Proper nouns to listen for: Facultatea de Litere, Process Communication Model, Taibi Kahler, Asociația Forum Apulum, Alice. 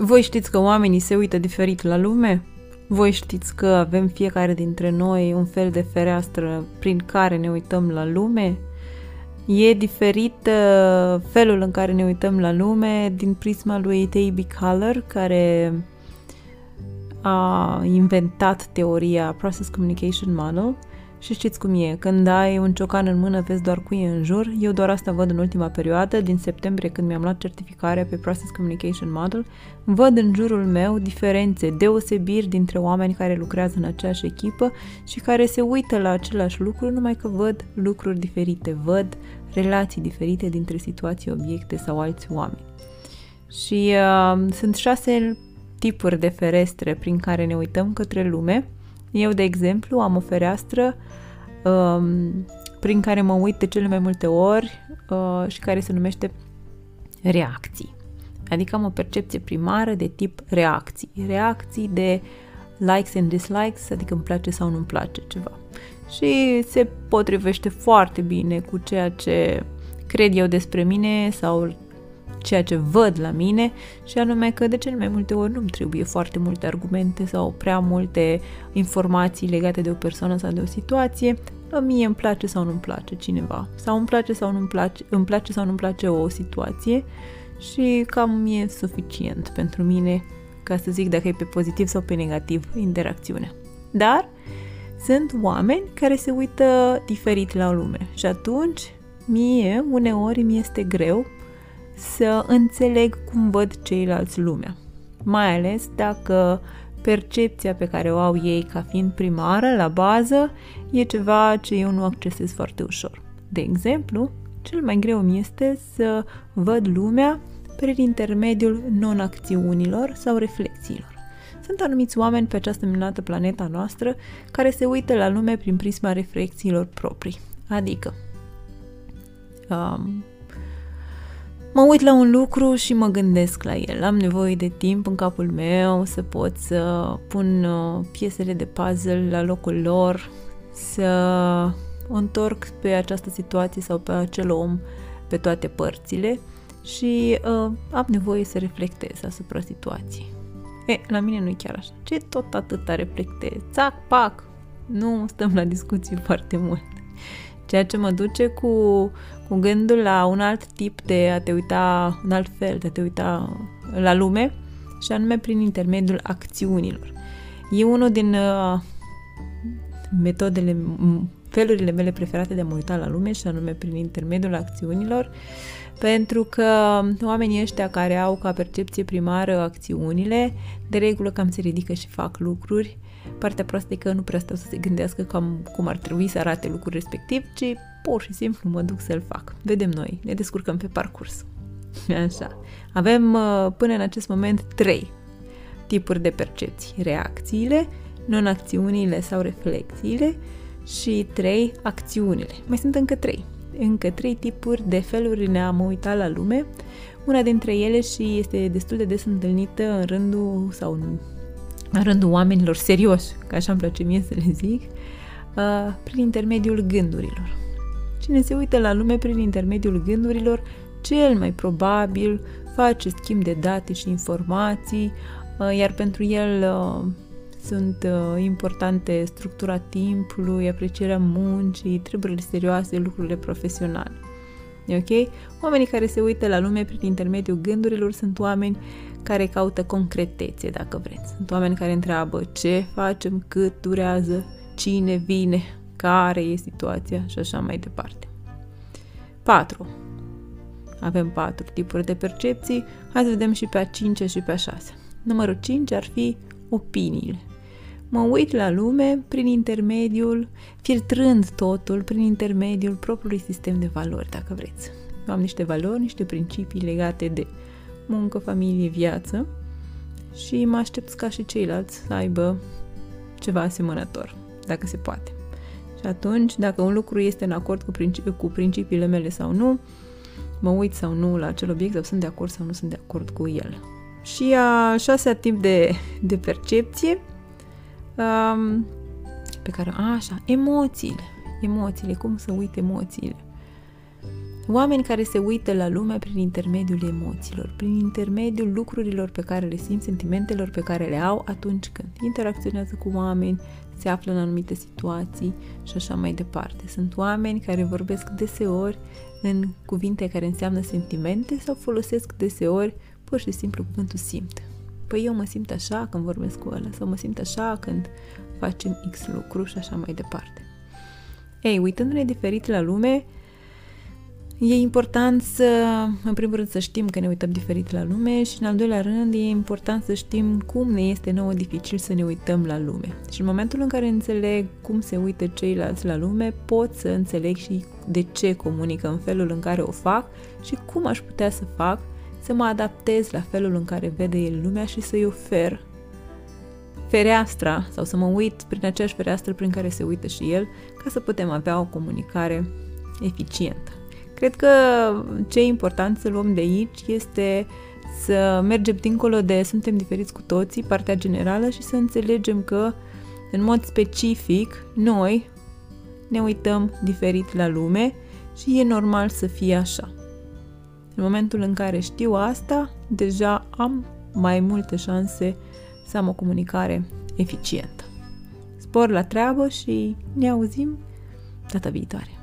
Voi știți că oamenii se uită diferit la lume? Voi știți că avem fiecare dintre noi un fel de fereastră prin care ne uităm la lume? E diferit felul în care ne uităm la lume din prisma lui Taibi Kahler, care a inventat teoria Process Communication Model. Și știți cum e, când ai un ciocan în mână, vezi doar cuie în jur. Eu doar asta văd în ultima perioadă, din septembrie, când mi-am luat certificarea pe Process Communication Model. Văd în jurul meu diferențe, deosebiri dintre oameni care lucrează în aceeași echipă și care se uită la același lucru, numai că văd lucruri diferite, văd relații diferite dintre situații, obiecte sau alți oameni. Și sunt 6 tipuri de ferestre prin care ne uităm către lume. Eu, de exemplu, am o fereastră prin care mă uit de cele mai multe ori și care se numește reacții. Adică am o percepție primară de tip reacții. Reacții de likes and dislikes, adică îmi place sau nu-mi place ceva. Și se potrivește foarte bine cu ceea ce cred eu despre mine sau ceea ce văd la mine, și anume că de cele mai multe ori nu-mi trebuie foarte multe argumente sau prea multe informații legate de o persoană sau de o situație. Mie îmi place sau nu-mi place cineva, sau îmi place sau nu-mi place o situație, și cam e suficient pentru mine ca să zic dacă e pe pozitiv sau pe negativ interacțiunea. Dar sunt oameni care se uită diferit la lume și atunci mie uneori mi este greu să înțeleg cum văd ceilalți lumea, mai ales dacă percepția pe care o au ei ca fiind primară, la bază, e ceva ce eu nu accesez foarte ușor. De exemplu, cel mai greu mi este să văd lumea prin intermediul non-acțiunilor sau reflexiilor. Sunt anumiți oameni pe această minunată planetă noastră care se uită la lume prin prisma reflexiilor proprii, adică mă uit la un lucru și mă gândesc la el. Am nevoie de timp în capul meu să pot să pun piesele de puzzle la locul lor, să întorc pe această situație sau pe acel om pe toate părțile și am nevoie să reflectez asupra situației. La mine nu e chiar așa. Ce tot atâta reflectez? Țac, pac! Nu stăm la discuții foarte mult. Ceea ce mă duce cu gândul la un alt tip de a te uita, un alt fel de a te uita la lume, și anume prin intermediul acțiunilor. E unul din felurile mele preferate de a mă uita la lume, și anume prin intermediul acțiunilor, pentru că oamenii ăștia care au ca percepție primară acțiunile, de regulă cam se ridică și fac lucruri. Partea proastă e că nu prea stau să se gândească cam cum ar trebui să arate lucrul respectiv, ci pur și simplu mă duc să-l fac. Vedem noi, ne descurcăm pe parcurs. Așa. Avem până în acest moment 3 tipuri de percepții. Reacțiile, non-acțiunile sau reflexiile și 3 acțiunile. Mai sunt încă 3. Încă 3 tipuri de feluri de a mă uita la lume. Una dintre ele și este destul de des întâlnită în rândul în rândul oamenilor serioși, că așa îmi place mie să le zic, prin intermediul gândurilor. Cine se uită la lume prin intermediul gândurilor, cel mai probabil face schimb de date și informații, iar pentru el sunt importante structura timpului, aprecierea muncii, treburile serioase, lucrurile profesionale. Ok? Oamenii care se uită la lume prin intermediul gândurilor sunt oameni care caută concretețe, dacă vreți. Sunt oameni care întreabă ce facem, cât durează, cine vine, care e situația și așa mai departe. 4. Avem 4 tipuri de percepții. Hai să vedem și pe a 5-a și pe a 6-a. Numărul 5 ar fi opiniile. Mă uit la lume prin intermediul, filtrând totul prin intermediul propriului sistem de valori, dacă vreți. Eu am niște valori, niște principii legate de muncă, familie, viață și mă aștept ca și ceilalți să aibă ceva asemănător, dacă se poate. Și atunci, dacă un lucru este în acord cu principiile mele sau nu, mă uit sau nu la acel obiect, sau sunt de acord sau nu sunt de acord cu el. Și a 6-a tip de percepție, emoțiile. Cum să uit emoțiile? Oameni care se uită la lume prin intermediul emoțiilor, prin intermediul lucrurilor pe care le simt, sentimentelor pe care le au atunci când interacționează cu oameni, se află în anumite situații și așa mai departe. Sunt oameni care vorbesc deseori în cuvinte care înseamnă sentimente sau folosesc deseori pur și simplu cuvântul simt. Păi eu mă simt așa când vorbesc cu ăla sau mă simt așa când facem X lucru și așa mai departe. Ei, uitându-ne diferit la lume, e important să, în primul rând, să știm că ne uităm diferit la lume și, în al doilea rând, e important să știm cum ne este nouă dificil să ne uităm la lume. Și în momentul în care înțeleg cum se uită ceilalți la lume, pot să înțeleg și de ce comunică în felul în care o fac și cum aș putea să fac să mă adaptez la felul în care vede el lumea și să-i ofer fereastra sau să mă uit prin aceeași fereastră prin care se uită și el, ca să putem avea o comunicare eficientă. Cred că ce e important să luăm de aici este să mergem dincolo de suntem diferiți cu toții, partea generală, și să înțelegem că, în mod specific, noi ne uităm diferit la lume și e normal să fie așa. În momentul în care știu asta, deja am mai multe șanse să am o comunicare eficientă. Spor la treabă și ne auzim data viitoare!